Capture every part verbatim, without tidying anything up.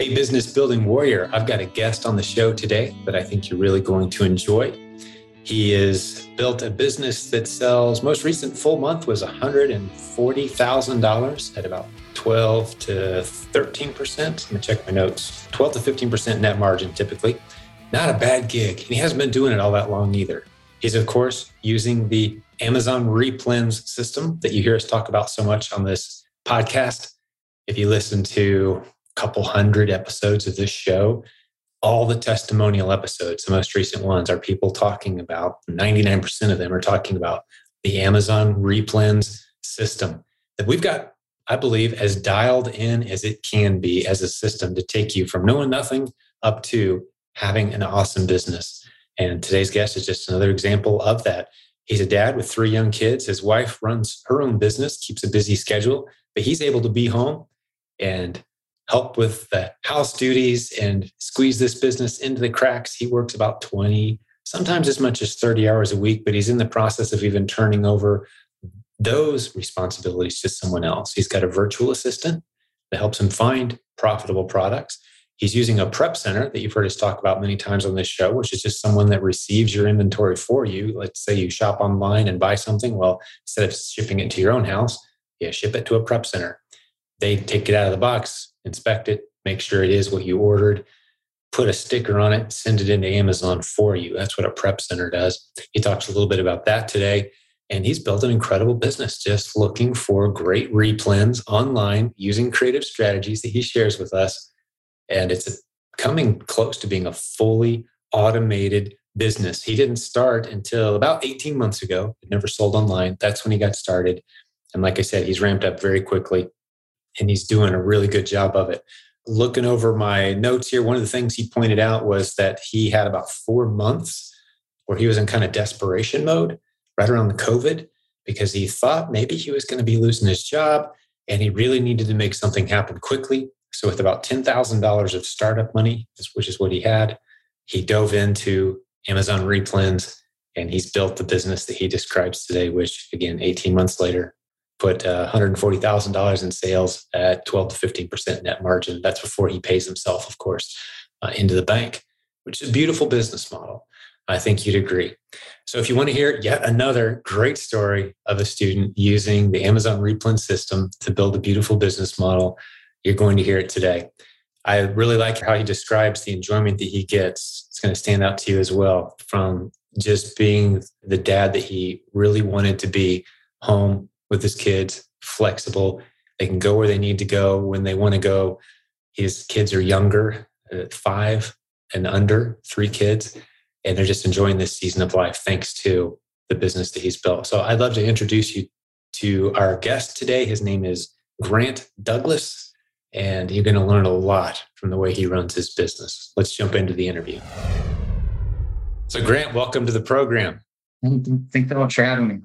Hey, business building warrior, I've got a guest on the show today that I think you're really going to enjoy. He has built a business that sells, most recent full month was one hundred forty thousand dollars at about twelve to thirteen percent. Let me check my notes. twelve to fifteen percent net margin typically. Not a bad gig. And he hasn't been doing it all that long either. He's, of course, using the Amazon Replens system that you hear us talk about so much on this podcast. If you listen to a couple hundred episodes of this show, all the testimonial episodes, the most recent ones, are people talking about, ninety-nine percent of them are talking about the Amazon Replens system that we've got, I believe, as dialed in as it can be as a system to take you from knowing nothing up to having an awesome business. And today's guest is just another example of that. He's a dad with three young kids. His wife runs her own business, keeps a busy schedule, but he's able to be home and help with the house duties and squeeze this business into the cracks. He works about twenty, sometimes as much as thirty hours a week, but he's in the process of even turning over those responsibilities to someone else. He's got a virtual assistant that helps him find profitable products. He's using a prep center that you've heard us talk about many times on this show, which is just someone that receives your inventory for you. Let's say you shop online and buy something. Well, instead of shipping it to your own house, yeah, ship it to a prep center. They take it out of the box, inspect it, make sure it is what you ordered, put a sticker on it, send it into Amazon for you. That's what a prep center does. He talks a little bit about that today. And he's built an incredible business just looking for great replens online using creative strategies that he shares with us. And it's coming close to being a fully automated business. He didn't start until about eighteen months ago. It never sold online. That's when he got started. And like I said, he's ramped up very quickly and he's doing a really good job of it. Looking over my notes here, one of the things he pointed out was that he had about four months where he was in kind of desperation mode right around the COVID because he thought maybe he was going to be losing his job and he really needed to make something happen quickly. So with about ten thousand dollars of startup money, which is what he had, he dove into Amazon Replens and he's built the business that he describes today, which again, eighteen months later, put uh, one hundred forty thousand dollars in sales at twelve to fifteen percent net margin. That's before he pays himself, of course, uh, into the bank, which is a beautiful business model. I think you'd agree. So if you want to hear yet another great story of a student using the Amazon Replens system to build a beautiful business model, you're going to hear it today. I really like how he describes the enjoyment that he gets. It's going to stand out to you as well from just being the dad that he really wanted to be, home with his kids, flexible. They can go where they need to go when they want to go. His kids are younger, five and under, three kids, and they're just enjoying this season of life thanks to the business that he's built. So I'd love to introduce you to our guest today. His name is Grant Douglas. And you're going to learn a lot from the way he runs his business. Let's jump into the interview. So Grant, welcome to the program. Thanks so much for having me.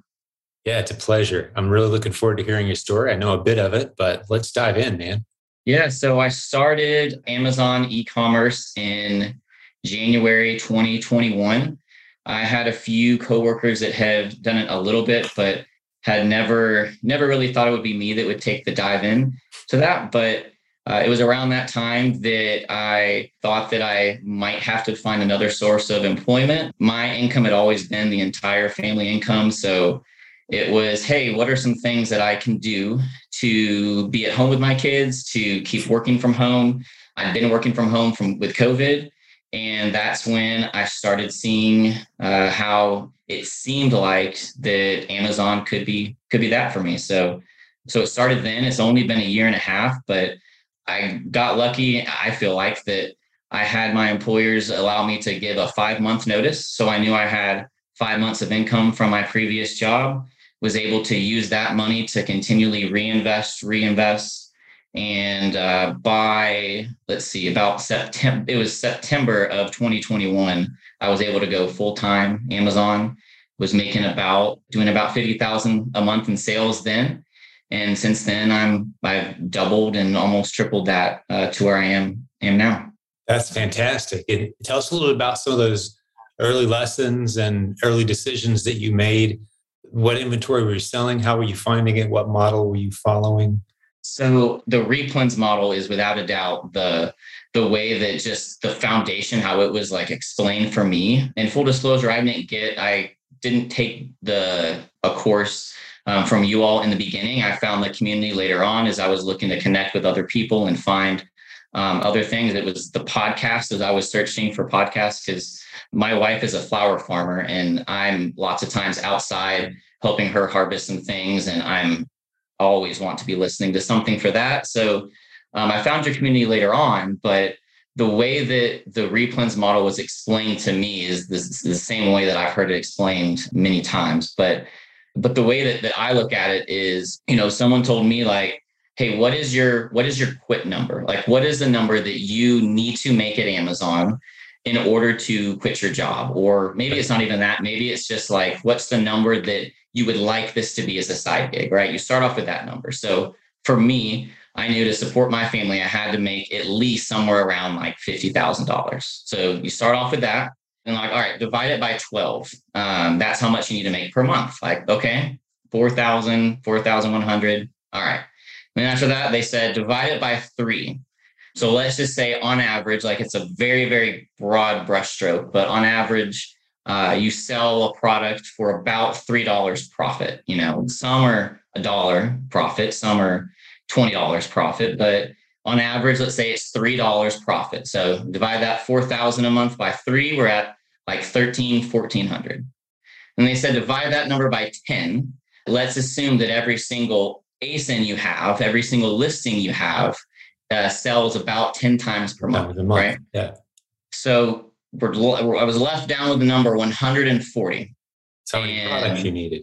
Yeah, it's a pleasure. I'm really looking forward to hearing your story. I know a bit of it, but let's dive in, man. Yeah, so I started Amazon e-commerce in January twenty twenty-one. I had a few coworkers that have done it a little bit, but had never, never really thought it would be me that would take the dive in to that. But Uh, it was around that time that I thought that I might have to find another source of employment. My income had always been the entire family income. So it was, hey, what are some things that I can do to be at home with my kids, to keep working from home? I've been working from home from with COVID. And that's when I started seeing uh, how it seemed like that Amazon could be could be that for me. So, so it started then. It's only been a year and a half, but I got lucky. I feel like that I had my employers allow me to give a five month notice. So I knew I had five months of income from my previous job, was able to use that money to continually reinvest, reinvest. And uh, by, let's see, about September, it was September of twenty twenty-one, I was able to go full time. Amazon was making about, doing about fifty thousand a month in sales then. And since then, I'm I've doubled and almost tripled that uh, to where I am am now. That's fantastic. And tell us a little bit about some of those early lessons and early decisions that you made. What inventory were you selling? How were you finding it? What model were you following? So the Replens model is without a doubt the the way that just the foundation, how it was like explained for me. And full disclosure, I didn't get, I didn't take the a course um, from you all in the beginning. I found the community later on as I was looking to connect with other people and find um, other things. It was the podcast, as I was searching for podcasts, because my wife is a flower farmer and I'm lots of times outside helping her harvest some things, and I'm always want to be listening to something for that. So um, I found your community later on, but the way that the Replens model was explained to me is this, the same way that I've heard it explained many times. But but the way that, that I look at it is, you know, someone told me like, hey, what is your what is your quit number? Like, what is the number that you need to make at Amazon in order to quit your job? Or maybe it's not even that. Maybe it's just like, what's the number that you would like this to be as a side gig, right? You start off with that number. So for me, I knew to support my family, I had to make at least somewhere around like fifty thousand dollars. So you start off with that and like, all right, divide it by twelve. Um, that's how much you need to make per month. Like, okay, four thousand, four thousand one hundred. All right. And after that, they said, divide it by three. So let's just say on average, like it's a very, very broad brushstroke, but on average, Uh, you sell a product for about three dollars profit. You know, some are a dollar profit, some are twenty dollars profit, but on average, let's say it's three dollars profit. So divide that four thousand a month by three, we're at like thirteen, fourteen hundred. And they said, divide that number by ten. Let's assume that every single A S I N you have, every single listing you have uh, sells about ten times per month, month, right? Yeah. So I was left down with the number one hundred forty. That's how many products you needed.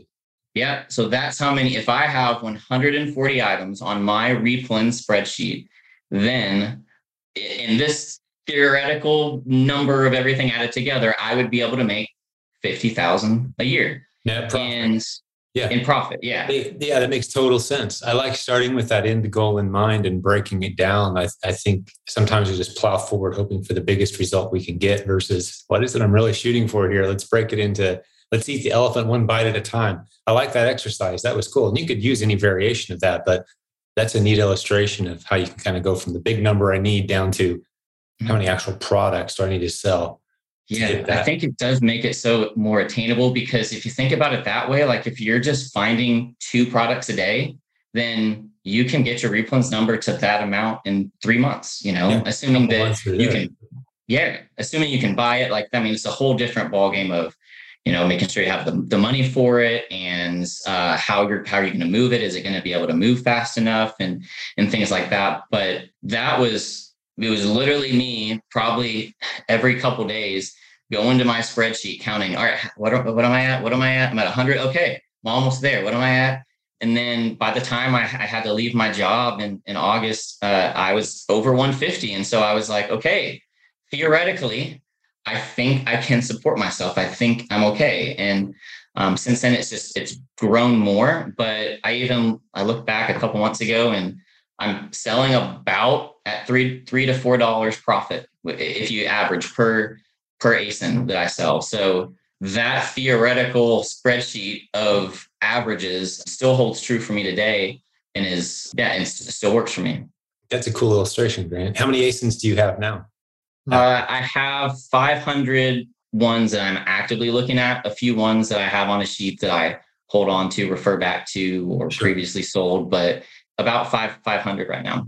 Yeah. So that's how many. If I have one hundred forty items on my Replens spreadsheet, then in this theoretical number of everything added together, I would be able to make fifty thousand dollars a year. Net profit. And yeah. In profit. Yeah. Yeah. That makes total sense. I like starting with that end goal in mind and breaking it down. I, I think sometimes we just plow forward, hoping for the biggest result we can get versus what is it I'm really shooting for here? Let's break it into, let's eat the elephant one bite at a time. I like that exercise. That was cool. And you could use any variation of that, but that's a neat illustration of how you can kind of go from the big number I need down to how many actual products do I need to sell. Yeah, I think it does make it so more attainable, because if you think about it that way, like if you're just finding two products a day, then you can get your Replens number to that amount in three months, you know, yeah, assuming that you can, yeah, assuming you can buy it. Like, I mean, it's a whole different ballgame of, you know, making sure you have the, the money for it and uh, how you're, how are you going to move it? Is it going to be able to move fast enough and, and things like that. But that was, it was literally me probably every couple of days go into my spreadsheet counting, all right, what, are, what am I at? What am I at? I'm at one hundred. Okay, I'm almost there. What am I at? And then by the time I, I had to leave my job in, in August, uh, I was over one hundred fifty. And so I was like, okay, theoretically, I think I can support myself. I think I'm okay. And um, since then, it's just, it's grown more. But I even, I looked back a couple months ago and I'm selling about at three, three to four dollars profit if you average per per A S I N that I sell. So that theoretical spreadsheet of averages still holds true for me today and is, yeah, and still works for me. That's a cool illustration, Grant. How many A S I Ns do you have now? Uh, I have five hundred ones that I'm actively looking at, a few ones that I have on a sheet that I hold on to, refer back to, or sure. previously sold, but about five, 500 right now.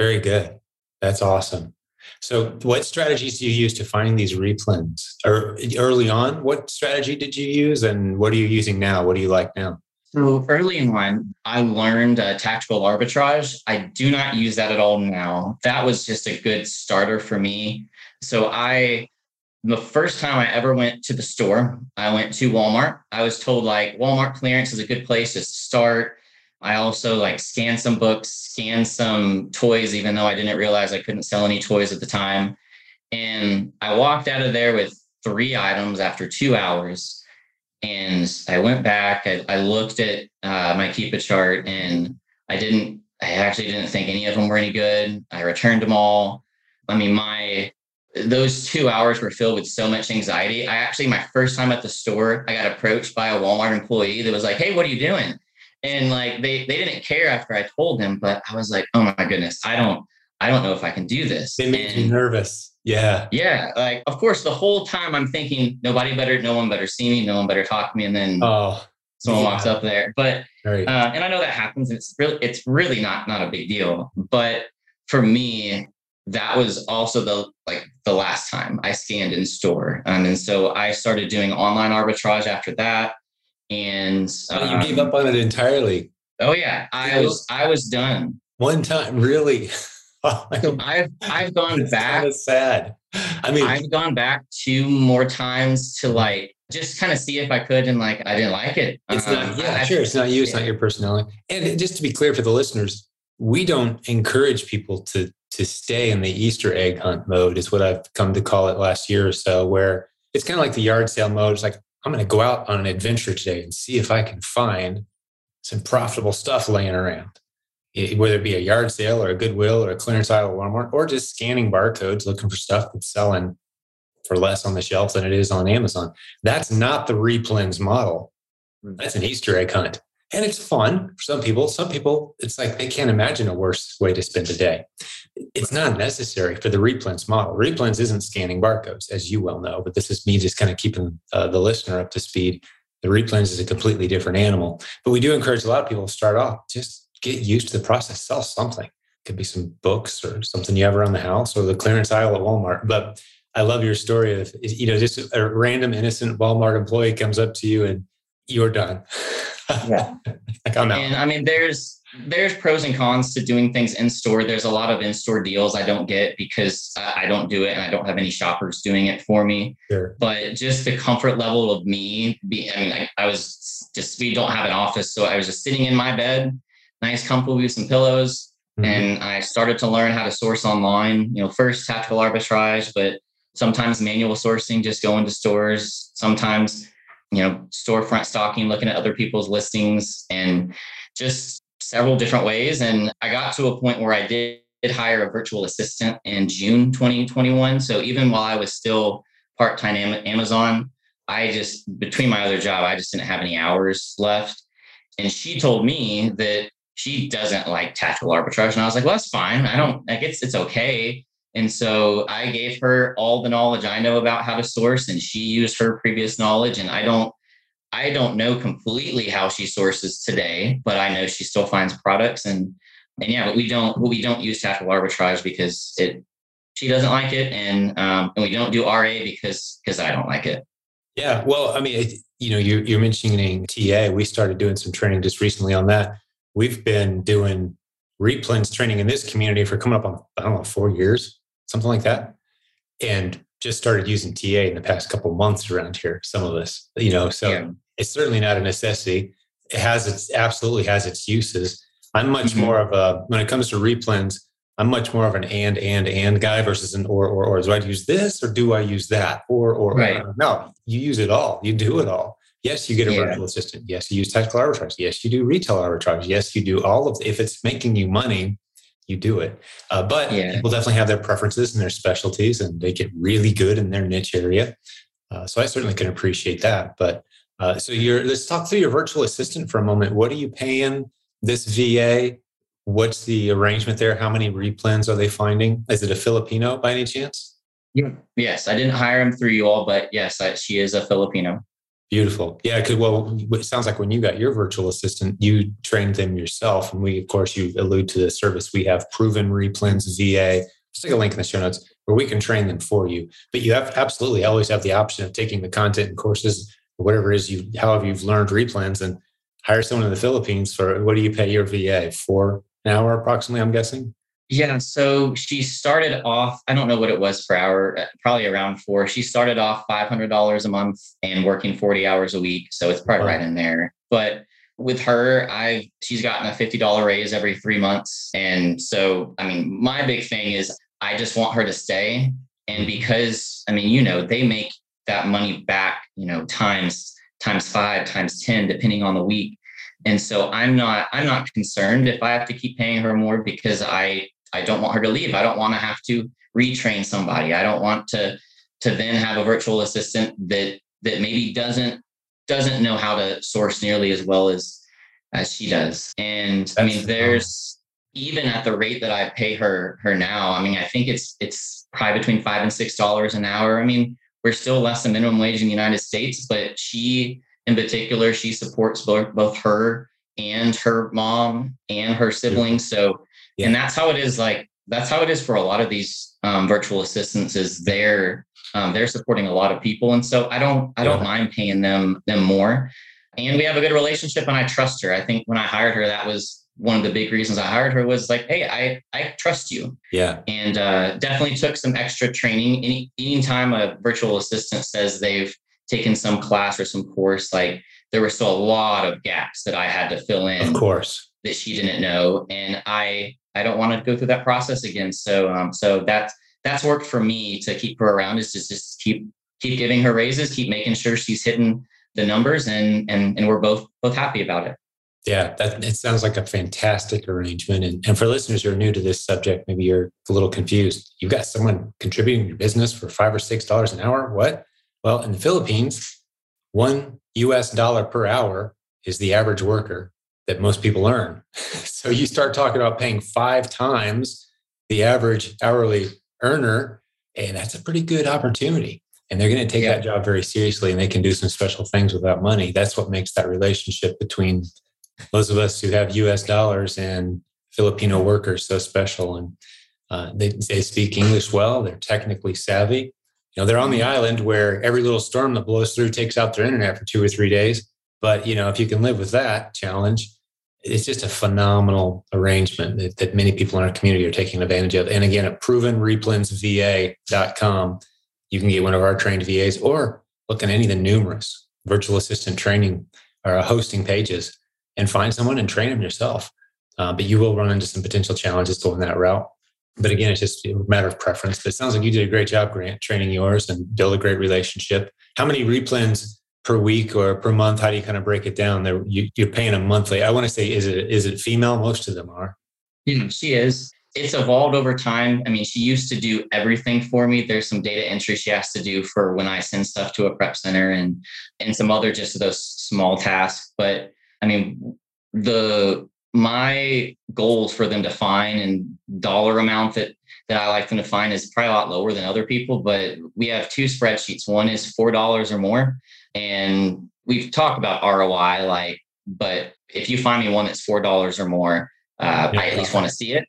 Very good. That's awesome. So what strategies do you use to find these Replens? Or early on, what strategy did you use and what are you using now? What do you like now? So early in one, I learned uh, tactical arbitrage. I do not use that at all now. That was just a good starter for me. So I, the first time I ever went to the store, I went to Walmart. I was told like Walmart clearance is a good place to start. I also like scanned some books, scanned some toys, even though I didn't realize I couldn't sell any toys at the time. And I walked out of there with three items after two hours. And I went back, I, I looked at uh, my Keepa chart and I didn't, I actually didn't think any of them were any good. I returned them all. I mean, my, those two hours were filled with so much anxiety. I actually, my first time at the store, I got approached by a Walmart employee that was like, hey, what are you doing? And like, they, they didn't care after I told them, but I was like, oh my goodness, I don't, I don't know if I can do this. It made me nervous. Yeah. Yeah. Like, of course, the whole time I'm thinking nobody better, no one better see me, no one better talk to me. And then oh, someone yeah. walks up there, but, right. uh, and I know that happens. And it's really, it's really not, not a big deal, but for me, that was also the, like the last time I scanned in store. Um, and so I started doing online arbitrage after that. And um, oh, you gave up on it entirely. Oh yeah. I was, I was done one time. Really? I've I've gone it's back. Kind of sad. I mean, I've gone back two more times to like just kind of see if I could, and like I didn't like it. It's um, not. Yeah, I, sure. It's not you. It's yeah. not your personality. And just to be clear for the listeners, we don't encourage people to to stay in the Easter egg hunt mode. Is what I've come to call it last year or so, where it's kind of like the yard sale mode. It's like I'm going to go out on an adventure today and see if I can find some profitable stuff laying around. Whether it be a yard sale or a Goodwill or a clearance aisle at Walmart, or just scanning barcodes, looking for stuff that's selling for less on the shelf than it is on Amazon. That's not the replens model. That's an Easter egg hunt. And it's fun for some people. Some people, it's like they can't imagine a worse way to spend a day. It's not necessary for the replens model. Replens isn't scanning barcodes, as you well know, but this is me just kind of keeping uh, the listener up to speed. The replens is a completely different animal. But we do encourage a lot of people to start off just get used to the process, sell something. Could be some books or something you have around the house or the clearance aisle at Walmart. But I love your story of, you know, just a random innocent Walmart employee comes up to you and you're done. Yeah. Like, I'm out. And I mean, there's, there's pros and cons to doing things in store. There's a lot of in-store deals I don't get because I don't do it and I don't have any shoppers doing it for me. Sure. But just the comfort level of me being, I mean, I, I was just, we don't have an office. So I was just sitting in my bed, nice, comfortable with some pillows. Mm-hmm. And I started to learn how to source online, you know, first tactical arbitrage, but sometimes manual sourcing, just going to stores, sometimes, you know, storefront stocking, looking at other people's listings and just several different ways. And I got to a point where I did hire a virtual assistant in June twenty twenty-one. So even while I was still part-time Amazon, I just, between my other job, I just didn't have any hours left. And she told me that she doesn't like tactical arbitrage. And I was like, well, that's fine. I don't like it's, it's okay. And so I gave her all the knowledge I know about how to source, and she used her previous knowledge. And I don't, I don't know completely how she sources today, but I know she still finds products. And, and yeah, but we don't, we don't use tactical arbitrage because it, she doesn't like it. And, um, and we don't do R A because, because I don't like it. Yeah. Well, I mean, it, you know, you're, you're mentioning T A. We started doing some training just recently on that. We've been doing replens training in this community for coming up on, I don't know, four years, something like that. And just started using T A in the past couple of months around here, some of us, you know, so yeah. It's certainly not a necessity. It has its, absolutely has its uses. I'm much mm-hmm. more of a, when it comes to replens, I'm much more of an and, and, and guy versus an or, or, or. Do I use this or do I use that? Or, or, right. or. No, you use it all. You do it all. Yes, you get a yeah. virtual assistant. Yes, you use tactical arbitrage. Yes, you do retail arbitrage. Yes, you do all of it. If it's making you money, you do it. Uh, but yeah. people definitely have their preferences and their specialties, and they get really good in their niche area. Uh, so I certainly can appreciate that. But uh, so you're, let's talk through your virtual assistant for a moment. What are you paying this V A? What's the arrangement there? How many replens are they finding? Is it a Filipino by any chance? Yeah. Yes, I didn't hire him through you all, but yes, I, she is a Filipino. Beautiful. Yeah. Cause well, it sounds like when you got your virtual assistant, you trained them yourself. And we, of course, you allude to the service we have, Proven Replens V A. Just take a link in the show notes where we can train them for you. But you have absolutely always have the option of taking the content and courses, or whatever it is you, however you've learned replens, and hire someone in the Philippines for, what do you pay your V A? For an hour approximately, I'm guessing? Yeah. So she started off, I don't know what it was per hour, probably around four. She started off five hundred dollars a month and working forty hours a week. So it's probably wow. right in there. But with her, I've, she's gotten a fifty dollars raise every three months. And so, I mean, my big thing is I just want her to stay. And because, I mean, you know, they make that money back, you know, times, times five, times ten, depending on the week. And so I'm not, I'm not concerned if I have to keep paying her more, because I, I don't want her to leave. I don't want to have to retrain somebody. I don't want to, to then have a virtual assistant that, that maybe doesn't, doesn't know how to source nearly as well as as she does. And That's I mean, there's even at the rate that I pay her her now, I mean, I think it's it's probably between five and six dollars an hour. I mean, we're still less than minimum wage in the United States, but she in particular, she supports both, both her and her mom and her siblings. So, yeah. And that's how it is. Like, that's how it is for a lot of these um, virtual assistants is they're, um, they're supporting a lot of people. And so I don't, I don't yeah. mind paying them, them more. And we have a good relationship and I trust her. I think when I hired her, that was one of the big reasons I hired her was like, hey, I, I trust you. Yeah. And uh, definitely took some extra training. Any, anytime a virtual assistant says they've taken some class or some course, like there were still a lot of gaps that I had to fill in. Of course. That she didn't know. And I, I don't want to go through that process again. So, um, so that's, that's worked for me to keep her around is just, just keep, keep giving her raises, keep making sure she's hitting the numbers and, and, and we're both, both happy about it. Yeah. That it sounds like a fantastic arrangement. And, and for listeners who are new to this subject, maybe you're a little confused. You've got someone contributing to your business for five or six dollars an hour. What? Well, in the Philippines, one U S dollar per hour is the average worker that most people earn. So you start talking about paying five times the average hourly earner, and that's a pretty good opportunity. And they're going to take yeah. that job very seriously, and they can do some special things with that money. That's what makes that relationship between those of us who have U S dollars and Filipino workers so special. And uh, they, they speak English well. They're technically savvy. You know, they're on the island where every little storm that blows through takes out their internet for two or three days. But, you know, if you can live with that challenge, it's just a phenomenal arrangement that, that many people in our community are taking advantage of. And again, at proven replens v a dot com, you can get one of our trained V As or look at any of the numerous virtual assistant training or hosting pages and find someone and train them yourself. Uh, but you will run into some potential challenges going that route. But again, it's just a matter of preference. But it sounds like you did a great job, Grant, training yours and build a great relationship. How many replens per week or per month? How do you kind of break it down? You, you're paying a monthly. I want to say, is it is it female? Most of them are. Yeah, she is. It's evolved over time. I mean, she used to do everything for me. There's some data entry she has to do for when I send stuff to a prep center and and some other just those small tasks. But I mean, the my goals for them to find and dollar amount that that I like them to find is probably a lot lower than other people. But we have two spreadsheets. One is four dollars or more. And we've talked about R O I, like, but if you find me one that's four dollars or more, uh, I at least want to see it.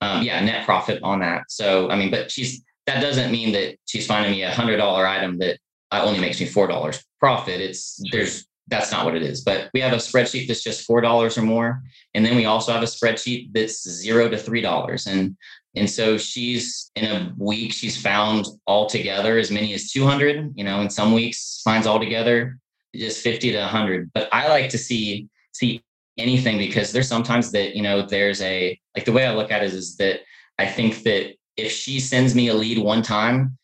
Um, yeah, net profit on that. So, I mean, but she's, that doesn't mean that she's finding me a one hundred dollars item that only makes me four dollars profit. It's, there's, that's not what it is. But we have a spreadsheet that's just four dollars or more. And then we also have a spreadsheet that's zero to three dollars. And and so she's, in a week, she's found altogether as many as two hundred, you know, in some weeks finds altogether just fifty to one hundred. But I like to see see anything because there's sometimes that, you know, there's a, like the way I look at it is that I think that if she sends me a lead one time,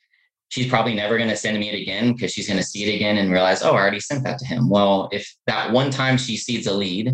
she's probably never going to send me it again because she's going to see it again and realize, oh, I already sent that to him. Well, if that one time she sees a lead,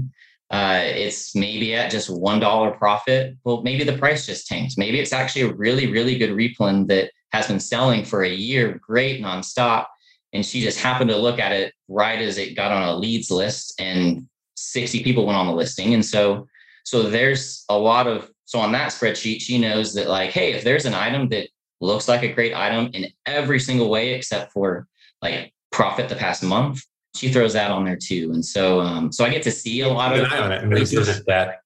uh, it's maybe at just one dollar profit. Well, maybe the price just tanked. Maybe it's actually a really, really good replen that has been selling for a year, great, nonstop. And she just happened to look at it right as it got on a leads list and sixty people went on the listing. And so, so there's a lot of, so on that spreadsheet, she knows that like, hey, if there's an item that looks like a great item in every single way, except for like profit the past month, she throws that on there too. And so, um, so I get to see a lot of that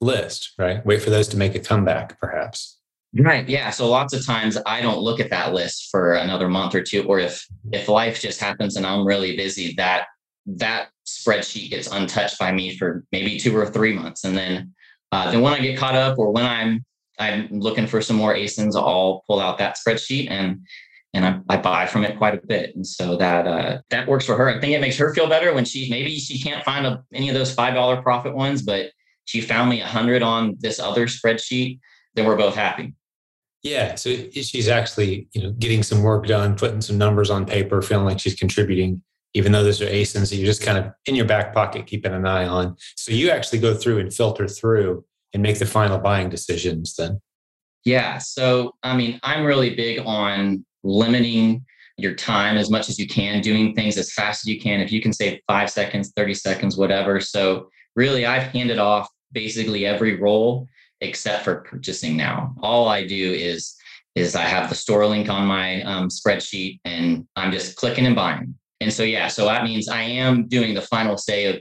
list, right? Wait for those to make a comeback perhaps. Right. Yeah. So lots of times I don't look at that list for another month or two, or if, if life just happens and I'm really busy, that, that spreadsheet gets untouched by me for maybe two or three months. And then, uh, then when I get caught up or when I'm, I'm looking for some more A S I Ns. I'll pull out that spreadsheet and and I, I buy from it quite a bit. And so that uh, that works for her. I think it makes her feel better when she, maybe she can't find a, any of those five dollars profit ones, but she found me a hundred on this other spreadsheet, then we're both happy. Yeah. So she's actually, you know, getting some work done, putting some numbers on paper, feeling like she's contributing, even though those are A S I Ns that you're just kind of in your back pocket, keeping an eye on. So you actually go through and filter through and make the final buying decisions then? Yeah. So, I mean, I'm really big on limiting your time as much as you can, doing things as fast as you can. If you can save five seconds, thirty seconds, whatever. So really, I've handed off basically every role except for purchasing now. All I do is, is I have the store link on my um, spreadsheet, and I'm just clicking and buying. And so, yeah, so that means I am doing the final say of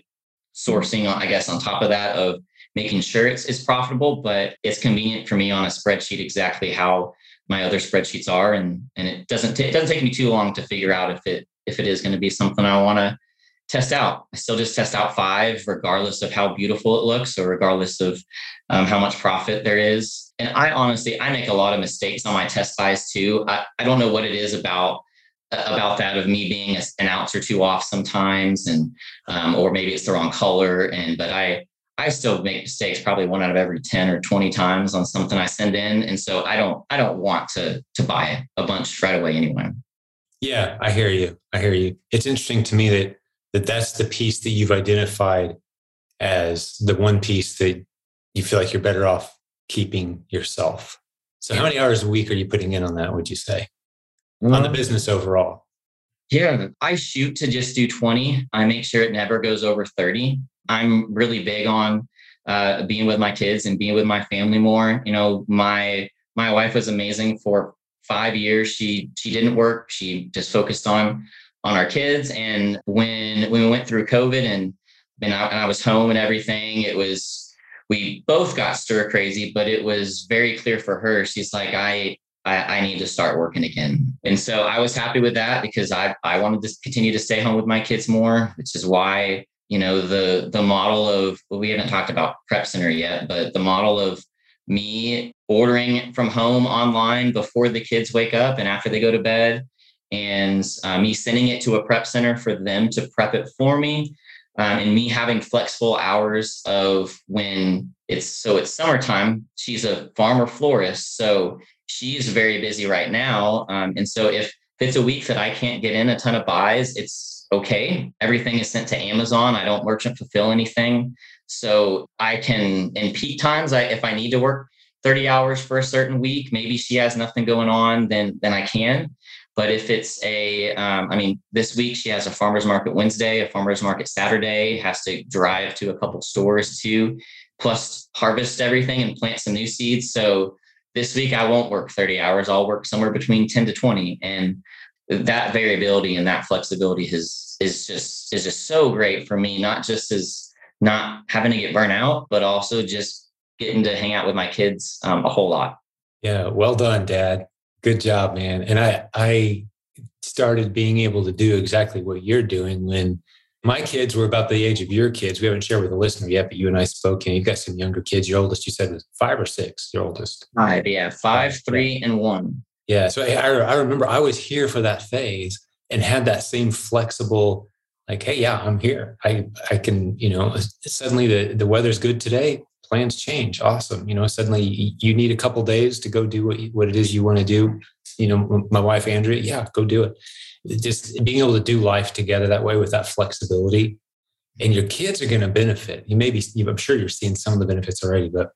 sourcing, I guess, on top of that, of making sure it's, it's profitable, but it's convenient for me on a spreadsheet exactly how my other spreadsheets are. And, and it doesn't, t- it doesn't take me too long to figure out if it, if it is going to be something I want to test out. I still just test out five, regardless of how beautiful it looks or regardless of um, how much profit there is. And I honestly, I make a lot of mistakes on my test size too. I, I don't know what it is about, uh, about that of me being a, an ounce or two off sometimes. And, um, or maybe it's the wrong color. And, but I, I still make mistakes probably one out of every ten or twenty times on something I send in. And so I don't, I don't want to, to buy a bunch right away anyway. Yeah, I hear you. I hear you. It's interesting to me that that that's the piece that you've identified as the one piece that you feel like you're better off keeping yourself. So yeah. How many hours a week are you putting in on that, would you say? Um, on the business overall? Yeah, I shoot to just do twenty. I make sure it never goes over thirty. I'm really big on uh, being with my kids and being with my family more. You know, my my wife was amazing for five years. She she didn't work. She just focused on on our kids. And when, when we went through COVID and, and, I, and I was home and everything, it was, we both got stir crazy, but it was very clear for her. She's like, I, I, I need to start working again. And so I was happy with that because I, I wanted to continue to stay home with my kids more, which is why, you know, the, the model of, well, we haven't talked about Prep Center yet, but the model of me ordering from home online before the kids wake up and after they go to bed, and uh, me sending it to a prep center for them to prep it for me, um, and me having flexible hours of when it's, so it's summertime, she's a farmer florist. So she's very busy right now. Um, and so if it's a week that I can't get in a ton of buys, it's okay. Everything is sent to Amazon. I don't merchant fulfill anything. So I can, in peak times, I, if I need to work thirty hours for a certain week, maybe she has nothing going on, then, then I can. But if it's a, um, I mean, this week she has a farmer's market Wednesday, a farmer's market Saturday, has to drive to a couple stores too, plus harvest everything and plant some new seeds. So this week I won't work thirty hours. I'll work somewhere between ten to twenty. And that variability and that flexibility is, is just, is just so great for me, not just as not having to get burnt out, but also just getting to hang out with my kids um, a whole lot. Yeah. Well done, Dad. Good job, man. And I, I started being able to do exactly what you're doing when my kids were about the age of your kids. We haven't shared with the listener yet, but you and I spoke, and you've got some younger kids. Your oldest, you said, was five or six, your oldest? Five, yeah. Five, three, and one. Yeah. So I, I remember I was here for that phase and had that same flexible, like, hey, yeah, I'm here. I, I can, you know, suddenly the, the weather's good today. Plans change. Awesome. You know, suddenly you need a couple of days to go do what, you, what it is you want to do. You know, my wife, Andrea, yeah, go do it. Just being able to do life together that way with that flexibility, and your kids are going to benefit. You maybe, I'm sure you're seeing some of the benefits already, but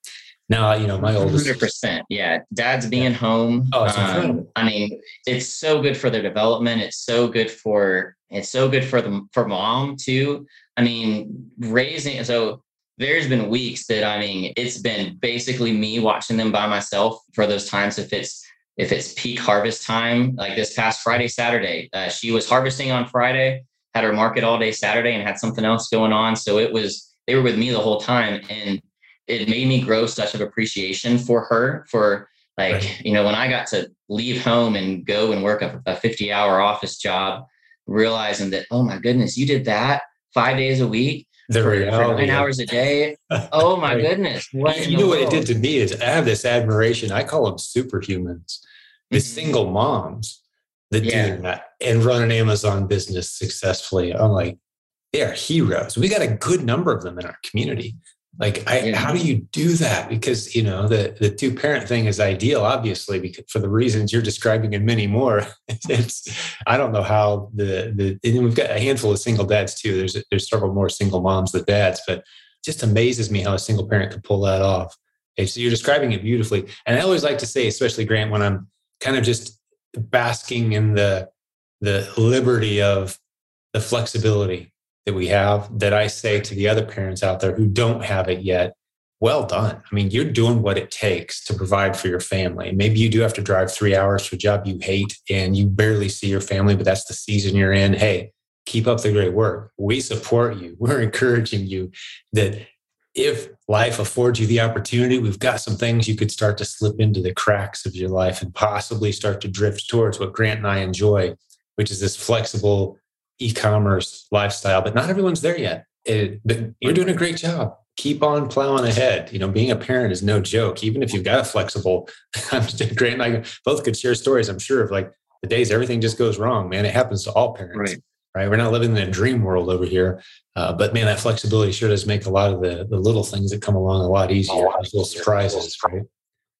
now, you know, my oldest. one hundred percent. Yeah. Dad's being yeah. home. Oh, it's um, I mean, it's so good for their development. It's so good for, it's so good for them, for mom too. I mean, raising, so there's been weeks that, I mean, it's been basically me watching them by myself for those times. If it's, if it's peak harvest time, like this past Friday, Saturday, uh, she was harvesting on Friday, had her market all day Saturday, and had something else going on. So it was, they were with me the whole time, and it made me grow such an appreciation for her for like, right. you know, when I got to leave home and go and work a, a fifty hour office job, realizing that, oh my goodness, you did that five days a week. The reality. Nine hours a day. Oh my goodness. What you know what it did to me is I have this admiration. I call them superhumans, the mm-hmm. single moms that yeah. do that and run an Amazon business successfully. I'm like, they are heroes. We got a good number of them in our community. Like, I, yeah. how do you do that? Because, you know, the, the two parent thing is ideal, obviously, because for the reasons you're describing and many more. It's, I don't know how the, the, and we've got a handful of single dads too. There's, there's several more single moms than dads, but it just amazes me how a single parent could pull that off. Okay, so you're describing it beautifully. And I always like to say, especially Grant, when I'm kind of just basking in the, the liberty of the flexibility that we have that I say to the other parents out there who don't have it yet, well done. I mean, you're doing what it takes to provide for your family. Maybe you do have to drive three hours to a job you hate and you barely see your family, but that's the season you're in. Hey, keep up the great work. We support you. We're encouraging you that if life affords you the opportunity, we've got some things you could start to slip into the cracks of your life and possibly start to drift towards what Grant and I enjoy, which is this flexible e-commerce lifestyle. But not everyone's there yet. It, but you're doing a great job. Keep on plowing ahead. You know, being a parent is no joke. Even if you've got a flexible, Grant and I both could share stories, I'm sure, of like the days everything just goes wrong, man. It happens to all parents. Right. Right, we're not living in a dream world over here, uh, but man, that flexibility sure does make a lot of the, the little things that come along a lot easier. Oh, those little surprises, right?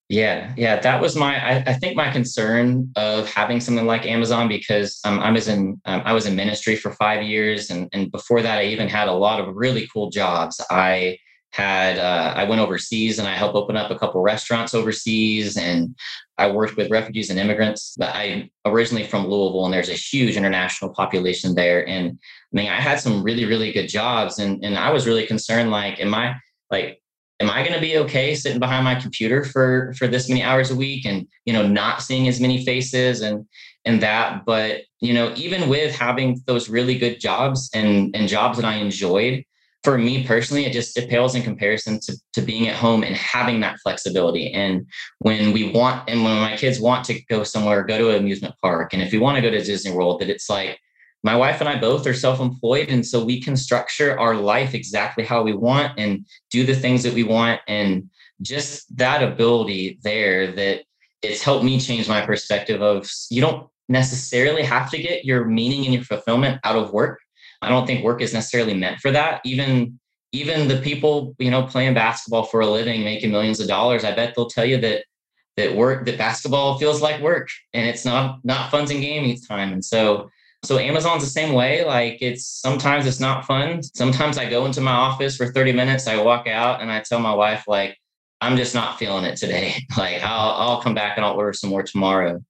Yeah, yeah, that was my. I, I think my concern of having something like Amazon, because um, I was in um, I was in ministry for five years, and and before that, I even had a lot of really cool jobs. I had uh, I went overseas and I helped open up a couple restaurants overseas, and I worked with refugees and immigrants. But I'm originally from Louisville, and there's a huge international population there. And I mean, I had some really, really good jobs, and and I was really concerned, like, am I like, am I going to be okay sitting behind my computer for for this many hours a week, and you know, not seeing as many faces and and that. But you know, even with having those really good jobs and and jobs that I enjoyed, for me personally, it just, it pales in comparison to, to being at home and having that flexibility. And when we want, and when my kids want to go somewhere, go to an amusement park, and if we want to go to Disney World, that it's like, my wife and I both are self-employed. And so we can structure our life exactly how we want and do the things that we want. And just that ability there, that it's helped me change my perspective of, you don't necessarily have to get your meaning and your fulfillment out of work. I don't think work is necessarily meant for that. Even, even the people, you know, playing basketball for a living, making millions of dollars, I bet they'll tell you that that work, that basketball feels like work, and it's not not fun and gaming time. And so, so Amazon's the same way. Like, it's sometimes it's not fun. Sometimes I go into my office for thirty minutes, I walk out, and I tell my wife, like, I'm just not feeling it today. Like, I'll I'll come back and I'll order some more tomorrow.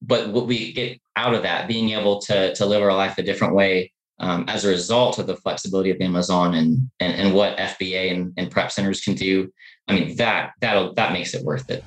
But what we get out of that, being able to to live our life a different way. Um, as a result of the flexibility of Amazon and and, and what F B A and, and prep centers can do, I mean, that that'll that makes it worth it.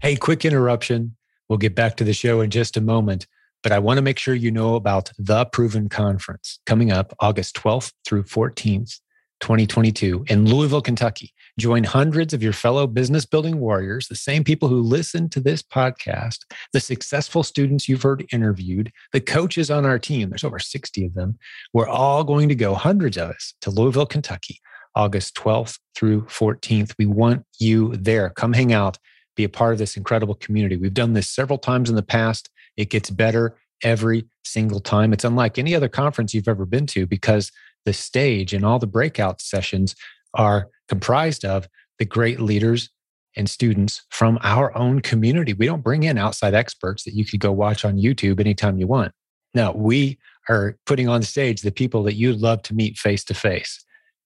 Hey, quick interruption. We'll get back to the show in just a moment, but I want to make sure you know about the Proven Conference coming up August twelfth through fourteenth, twenty twenty-two in Louisville, Kentucky. Join hundreds of your fellow business building warriors, the same people who listen to this podcast, the successful students you've heard interviewed, the coaches on our team. There's over sixty of them. We're all going to go, hundreds of us, to Louisville, Kentucky, August twelfth through fourteenth. We want you there. Come hang out, be a part of this incredible community. We've done this several times in the past. It gets better every single time. It's unlike any other conference you've ever been to, because the stage and all the breakout sessions are comprised of the great leaders and students from our own community. We don't bring in outside experts that you could go watch on YouTube anytime you want. No, we are putting on stage the people that you'd love to meet face to face.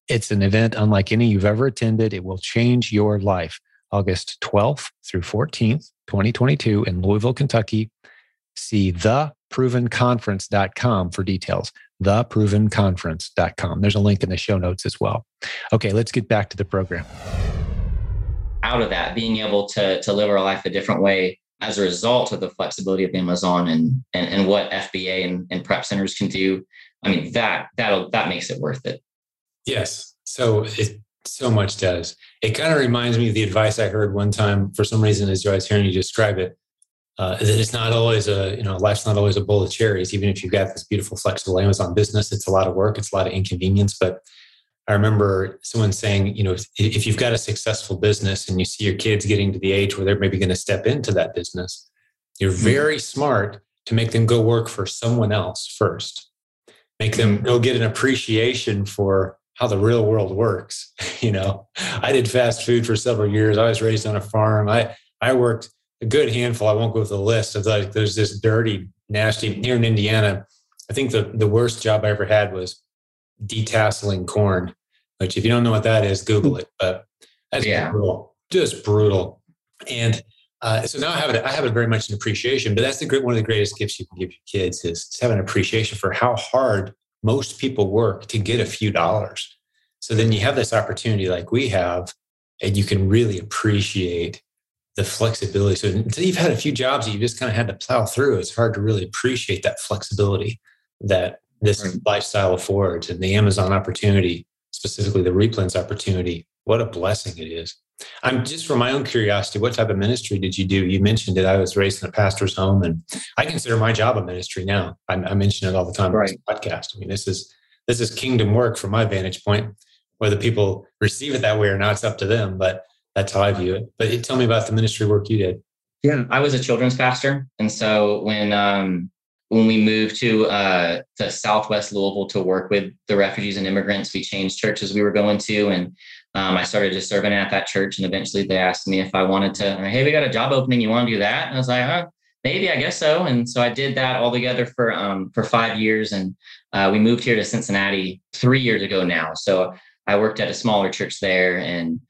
It's an event unlike any you've ever attended. It will change your life. August twelfth through fourteenth, twenty twenty-two in Louisville, Kentucky. See the proven conference dot com for details. the proven conference dot com. There's a link in the show notes as well. Okay, let's get back to the program. Out of that, being able to, to live our life a different way as a result of the flexibility of Amazon and and, and what F B A and, and prep centers can do, I mean, that that'll that makes it worth it. Yes, so it so much does. It kind of reminds me of the advice I heard one time, for some reason, as I was hearing you describe it. Uh, it's not always a, you know, life's not always a bowl of cherries. Even if you've got this beautiful, flexible Amazon business, it's a lot of work. It's a lot of inconvenience. But I remember someone saying, you know, if, if you've got a successful business and you see your kids getting to the age where they're maybe going to step into that business, you're very smart to make them go work for someone else first. Make them go get an appreciation for how the real world works. You know, I did fast food for several years. I was raised on a farm. I, I worked a good handful, I won't go with the list of, like, there's this dirty, nasty, here in Indiana, I think the, the worst job I ever had was detasseling corn, which if you don't know what that is, Google it. But that's yeah. brutal, just brutal. And Uh, so now I have, a, I have a very much an appreciation, but that's the great, one of the greatest gifts you can give your kids is to have an appreciation for how hard most people work to get a few dollars. So then you have this opportunity like we have, and you can really appreciate the flexibility. So until you've had a few jobs that you just kind of had to plow through, it's hard to really appreciate that flexibility that this right. lifestyle affords, and the Amazon opportunity, specifically the Replens opportunity. What a blessing it is. I'm just, for my own curiosity, what type of ministry did you do? You mentioned that I was raised in a pastor's home, and I consider my job a ministry now. I, I mention it all the time right. on this podcast. I mean, this is this is kingdom work from my vantage point. Whether people receive it that way or not, it's up to them, but that's how I view it. But tell me about the ministry work you did. Yeah, I was a children's pastor. And so when um, when we moved to uh, to Southwest Louisville to work with the refugees and immigrants, we changed churches we were going to. And Um, I started just serving at that church, and eventually they asked me if I wanted to, hey, we got a job opening. You want to do that? And I was like, oh, maybe, I guess so. And so I did that all together for, um, for five years. And uh, we moved here to Cincinnati three years ago now. So I worked at a smaller church there, and,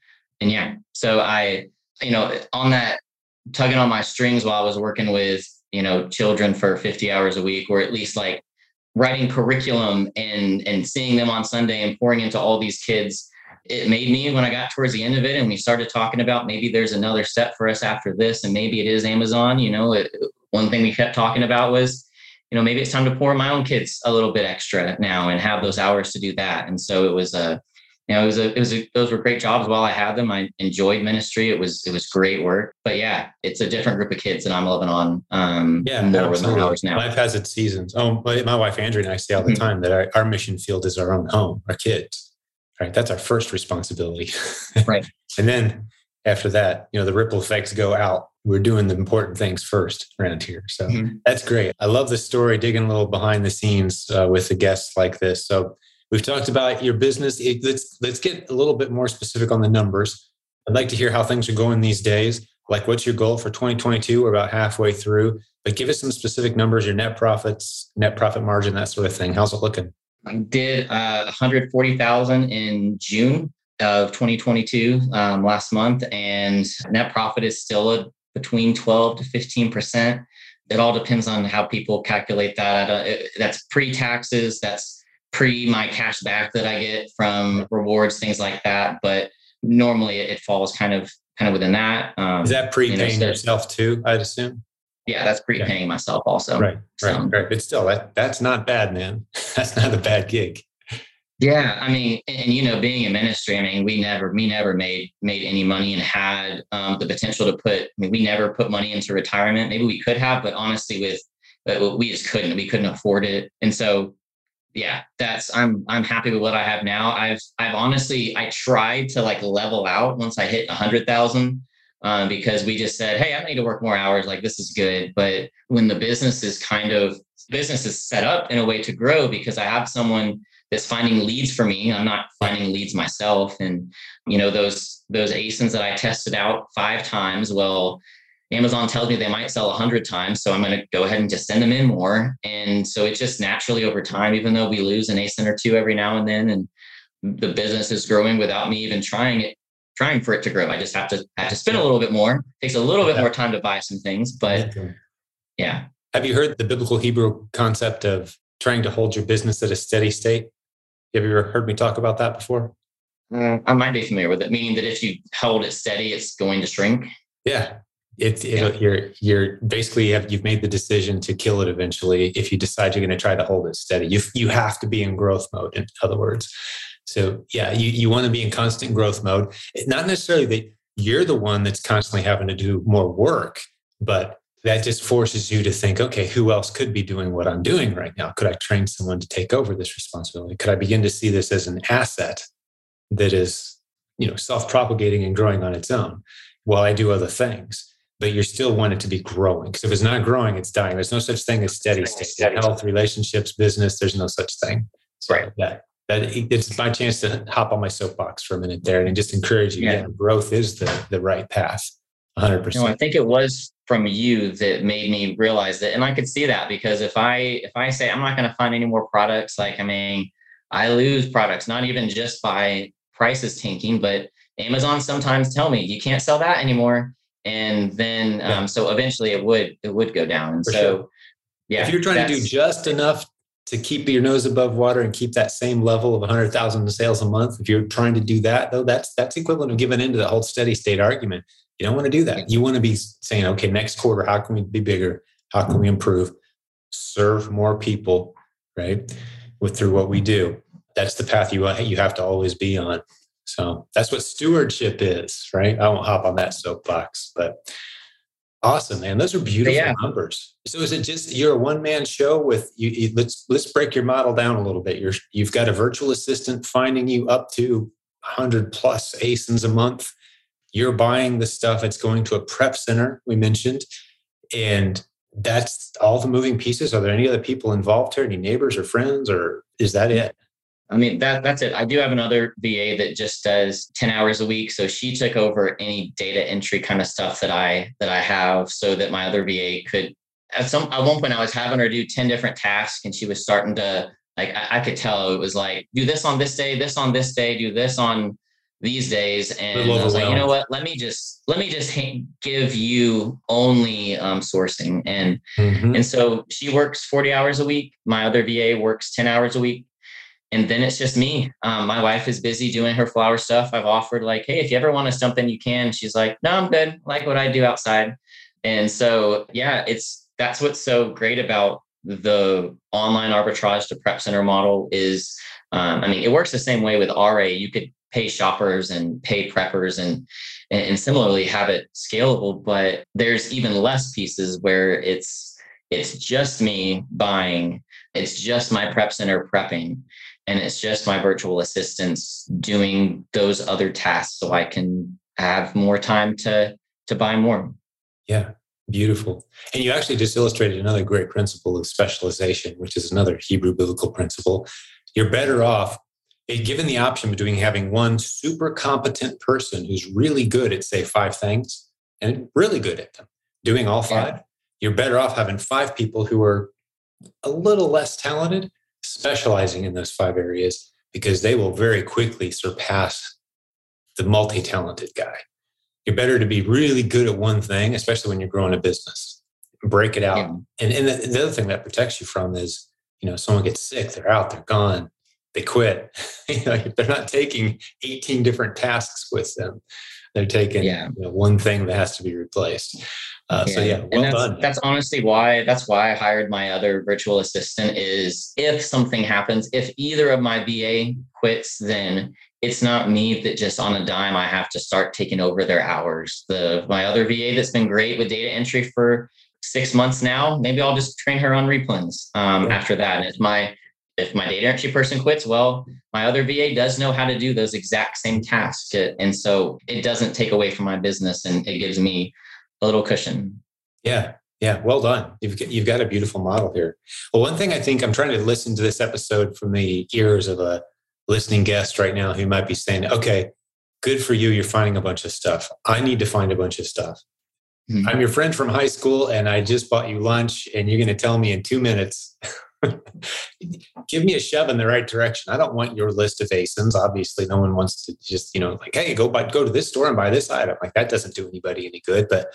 and yeah, so I, you know, on that, tugging on my strings while I was working with, you know, children for fifty hours a week, or at least like writing curriculum and, and seeing them on Sunday and pouring into all these kids. It made me, when I got towards the end of it and we started talking about maybe there's another step for us after this, and maybe it is Amazon, you know, it, one thing we kept talking about was, you know, maybe it's time to pour my own kids a little bit extra now and have those hours to do that. And so it was a, you know, it was a, it was a, those were great jobs while I had them. I enjoyed ministry. It was, it was great work, but yeah, it's a different group of kids that I'm loving on. Um, yeah, more with my hours now. Life has its seasons. Oh, my wife, Andrea, and I say all the mm-hmm. time that our, our mission field is our own home, our kids. Right. That's our first responsibility. Right. And then after that, you know, the ripple effects go out. We're doing the important things first around here. So mm-hmm. that's great. I love the story, digging a little behind the scenes uh, with the guests like this. So we've talked about your business. It, let's, let's get a little bit more specific on the numbers. I'd like to hear how things are going these days. Like, what's your goal for twenty twenty-two? We're about halfway through, but give us some specific numbers, your net profits, net profit margin, that sort of thing. How's it looking? I did uh, one hundred forty thousand dollars in June of twenty twenty-two, um, last month, and net profit is still a, between twelve to fifteen percent. It all depends on how people calculate that. Uh, it, that's pre-taxes, that's pre my cash back that I get from rewards, things like that. But normally it, it falls kind of kind of within that. Um, is that pre-paying you know, yourself too, I'd assume? Yeah, that's prepaying yeah. myself also. Right, right, so, right. But still, that, that's not bad, man. That's not a bad gig. Yeah, I mean, and, and you know, being in ministry, I mean, we never, we never made made any money and had um, the potential to put. I mean, we never put money into retirement. Maybe we could have, but honestly, with but we just couldn't. We couldn't afford it, and so yeah, that's. I'm I'm happy with what I have now. I've I've honestly, I tried to like level out once I hit a hundred thousand. Um, because we just said, hey, I need to work more hours. Like, this is good. But when the business is kind of business is set up in a way to grow, because I have someone that's finding leads for me. I'm not finding leads myself. And, you know, those those A S I Ns that I tested out five times, well, Amazon tells me they might sell a hundred times. So I'm going to go ahead and just send them in more. And so it just naturally over time, even though we lose an A S I N or two every now and then, and the business is growing without me even trying it. Trying for it to grow. I just have to have to spend a little bit more. It takes a little bit more time to buy some things, but yeah. Have you heard the biblical Hebrew concept of trying to hold your business at a steady state? Have you ever heard me talk about that before? Mm, I might be familiar with it, meaning that if you hold it steady, it's going to shrink. Yeah. It's, you know, you're, you're basically, you have, you've made the decision to kill it eventually. If you decide you're going to try to hold it steady, you you have to be in growth mode, in other words. So yeah, you, you want to be in constant growth mode. Not necessarily that you're the one that's constantly having to do more work, but that just forces you to think, okay, who else could be doing what I'm doing right now? Could I train someone to take over this responsibility? Could I begin to see this as an asset that is, you know, self-propagating and growing on its own while I do other things? But you still want it to be growing. Because if it's not growing, it's dying. There's no such thing as steady state. Steady. Health, relationships, business, there's no such thing. So right. That, that it's my chance to hop on my soapbox for a minute there and just encourage you. Yeah. Yeah, growth is the, the right path, one hundred percent. No, I think it was from you that made me realize that. And I could see that, because if I if I say I'm not going to find any more products, like, I mean, I lose products, not even just by prices tanking, but Amazon sometimes tell me, you can't sell that anymore. And then, yeah. um, so eventually it would, it would go down. And For so, sure. yeah, if you're trying to do just enough to keep your nose above water and keep that same level of one hundred thousand sales a month, if you're trying to do that, though, that's, that's equivalent of giving into the whole steady state argument. You don't want to do that. You want to be saying, okay, next quarter, how can we be bigger? How can we improve? Serve more people, right? With through what we do. That's the path you you have to always be on. So that's what stewardship is, right? I won't hop on that soapbox, but awesome, man. Those are beautiful yeah. numbers. So is it just you're a one man show with you, you? Let's let's break your model down a little bit. You're you've got a virtual assistant finding you up to one hundred plus A S I Ns a month. You're buying the stuff. It's going to a prep center we mentioned, and that's all the moving pieces. Are there any other people involved here? Any neighbors or friends, or is that it? I mean, that that's it. I do have another V A that just does ten hours a week. So she took over any data entry kind of stuff that I, that I have so that my other V A could at some, at one point I was having her do ten different tasks and she was starting to like, I, I could tell it was like, do this on this day, this on this day, do this on these days. And I was like, you know what, let me just, let me just give you only um, sourcing. And, mm-hmm. and so she works forty hours a week. My other V A works ten hours a week. And then it's just me. Um, my wife is busy doing her flower stuff. I've offered like, hey, if you ever want us something, you can. She's like, no, I'm good. I like what I do outside. And so, yeah, it's, that's what's so great about the online arbitrage to prep center model is, um, I mean, it works the same way with R A. You could pay shoppers and pay preppers and, and similarly have it scalable, but there's even less pieces where it's, it's just me buying. It's just my prep center prepping. And it's just my virtual assistants doing those other tasks so I can have more time to, to buy more. Yeah, beautiful. And you actually just illustrated another great principle of specialization, which is another Hebrew biblical principle. You're better off, given the option between having one super competent person who's really good at, say, five things and really good at them, doing all five. Yeah. You're better off having five people who are a little less talented, specializing in those five areas, because they will very quickly surpass the multi-talented guy. You're better to be really good at one thing, especially when you're growing a business. Break it out. Yeah. And, and the, the other thing that protects you from is, you know, someone gets sick, they're out, they're gone, they quit. You know, they're not taking eighteen different tasks with them. They're taking yeah. you know, one thing that has to be replaced. Uh, yeah. So yeah, well and that's, done. That's honestly why, that's why I hired my other virtual assistant is if something happens, if either of my V A quits, then it's not me that just on a dime, I have to start taking over their hours. The, my other V A that's been great with data entry for six months now, maybe I'll just train her on replens um, yeah. after that. And if my, if my data entry person quits, well, my other V A does know how to do those exact same tasks. And so it doesn't take away from my business and it gives me a little cushion. Yeah. Yeah. Well done. You've, you've got a beautiful model here. Well, one thing I think I'm trying to listen to this episode from the ears of a listening guest right now who might be saying, okay, good for you. You're finding a bunch of stuff. I need to find a bunch of stuff. Mm-hmm. I'm your friend from high school and I just bought you lunch and you're going to tell me in two minutes, give me a shove in the right direction. I don't want your list of A S I Ns. Obviously, no one wants to just, you know, like, hey, go buy, go to this store and buy this item. Like that doesn't do anybody any good. But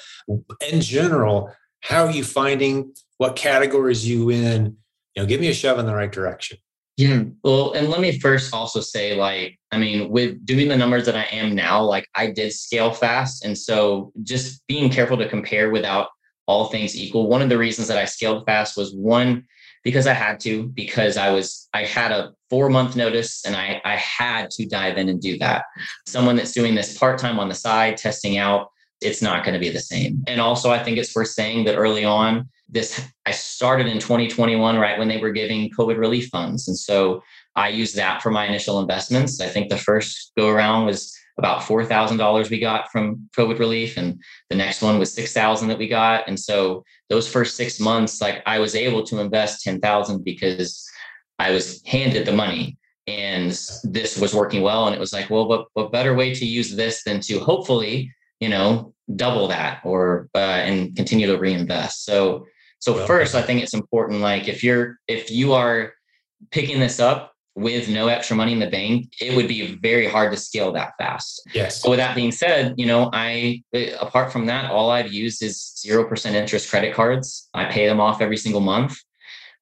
in general, how are you finding what categories you in? You know, give me a shove in the right direction. Yeah. Well, and let me first also say, like, I mean, with doing the numbers that I am now, like I did scale fast. And so just being careful to compare without all things equal. One of the reasons that I scaled fast was one, because I had to, because I was, I had a four month notice and I, I had to dive in and do that. Someone that's doing this part-time on the side, testing out, it's not going to be the same. And also I think it's worth saying that early on this, I started in twenty twenty-one, right when they were giving COVID relief funds. And so I used that for my initial investments. I think the first go around was about four thousand dollars we got from COVID relief. And the next one was six thousand that we got. And so those first six months, like I was able to invest ten thousand because I was handed the money and this was working well. And it was like, well, what, what better way to use this than to hopefully, you know, double that or, uh, and continue to reinvest. So, so well, first I think it's important. Like if you're, if you are picking this up, with no extra money in the bank, it would be very hard to scale that fast. Yes. So with that being said, you know, I, apart from that, all I've used is zero percent interest credit cards. I pay them off every single month.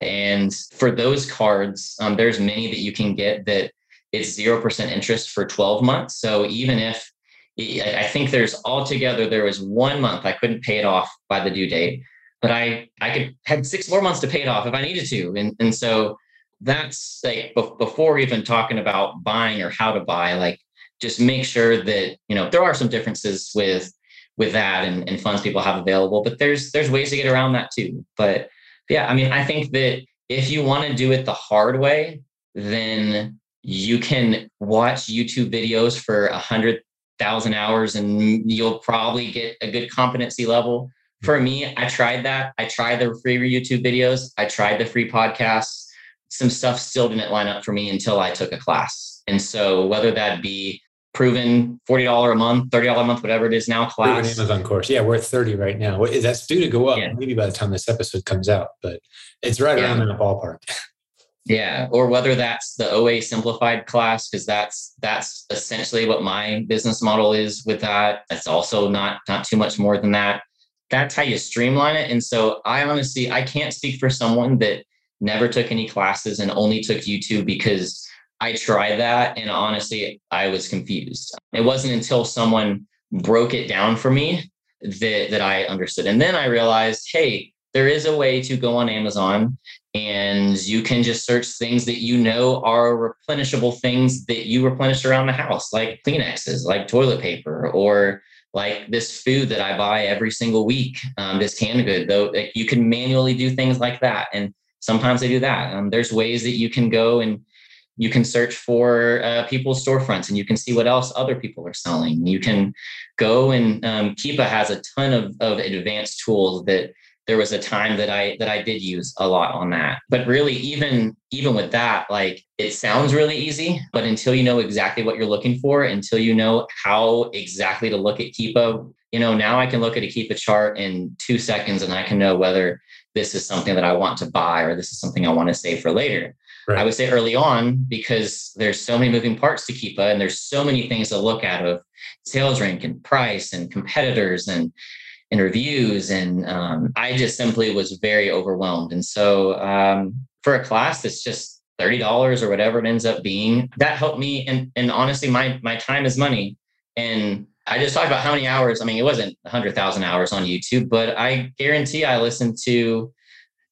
And for those cards, um, there's many that you can get that it's zero percent interest for twelve months. So even if, I think there's altogether, there was one month I couldn't pay it off by the due date, but I, I could had six more months to pay it off if I needed to. And, and so that's like, before even talking about buying or how to buy, like, just make sure that, you know, there are some differences with, with that and, and funds people have available, but there's, there's ways to get around that too. But yeah, I mean, I think that if you want to do it the hard way, then you can watch YouTube videos for a hundred thousand hours and you'll probably get a good competency level. For me, I tried that. I tried the free YouTube videos. I tried the free podcasts. Some stuff still didn't line up for me until I took a class. And so whether that be Proven forty dollars a month, thirty dollars a month, whatever it is now class. Proven Amazon course. Yeah, we're at thirty right now. That's due to go up yeah. maybe by the time this episode comes out, but it's right yeah. around in the ballpark. Yeah. Or whether that's the O A Simplified class, because that's that's essentially what my business model is with that. That's also not not too much more than that. That's how you streamline it. And so I honestly, I can't speak for someone that never took any classes and only took YouTube, because I tried that. And honestly, I was confused. It wasn't until someone broke it down for me that, that I understood. And then I realized, hey, there is a way to go on Amazon and you can just search things that you know are replenishable things that you replenish around the house, like Kleenexes, like toilet paper, or like this food that I buy every single week, um, this canned good, though, like, you can manually do things like that. And sometimes they do that. Um, there's ways that you can go and you can search for uh, people's storefronts and you can see what else other people are selling. You can go and um, Keepa has a ton of, of advanced tools that there was a time that I that I did use a lot on that. But really, even even with that, like, it sounds really easy, but until you know exactly what you're looking for, until you know how exactly to look at Keepa, you know, now I can look at a Keepa chart in two seconds and I can know whether this is something that I want to buy or this is something I want to save for later. Right. I would say early on, because there's so many moving parts to Keepa and there's so many things to look at of sales rank and price and competitors and and reviews. And um, I just simply was very overwhelmed. And so um, for a class that's just thirty dollars or whatever it ends up being, that helped me. And, and honestly, my my time is money. And I just talked about how many hours. I mean, it wasn't one hundred thousand hours on YouTube, but I guarantee I listened to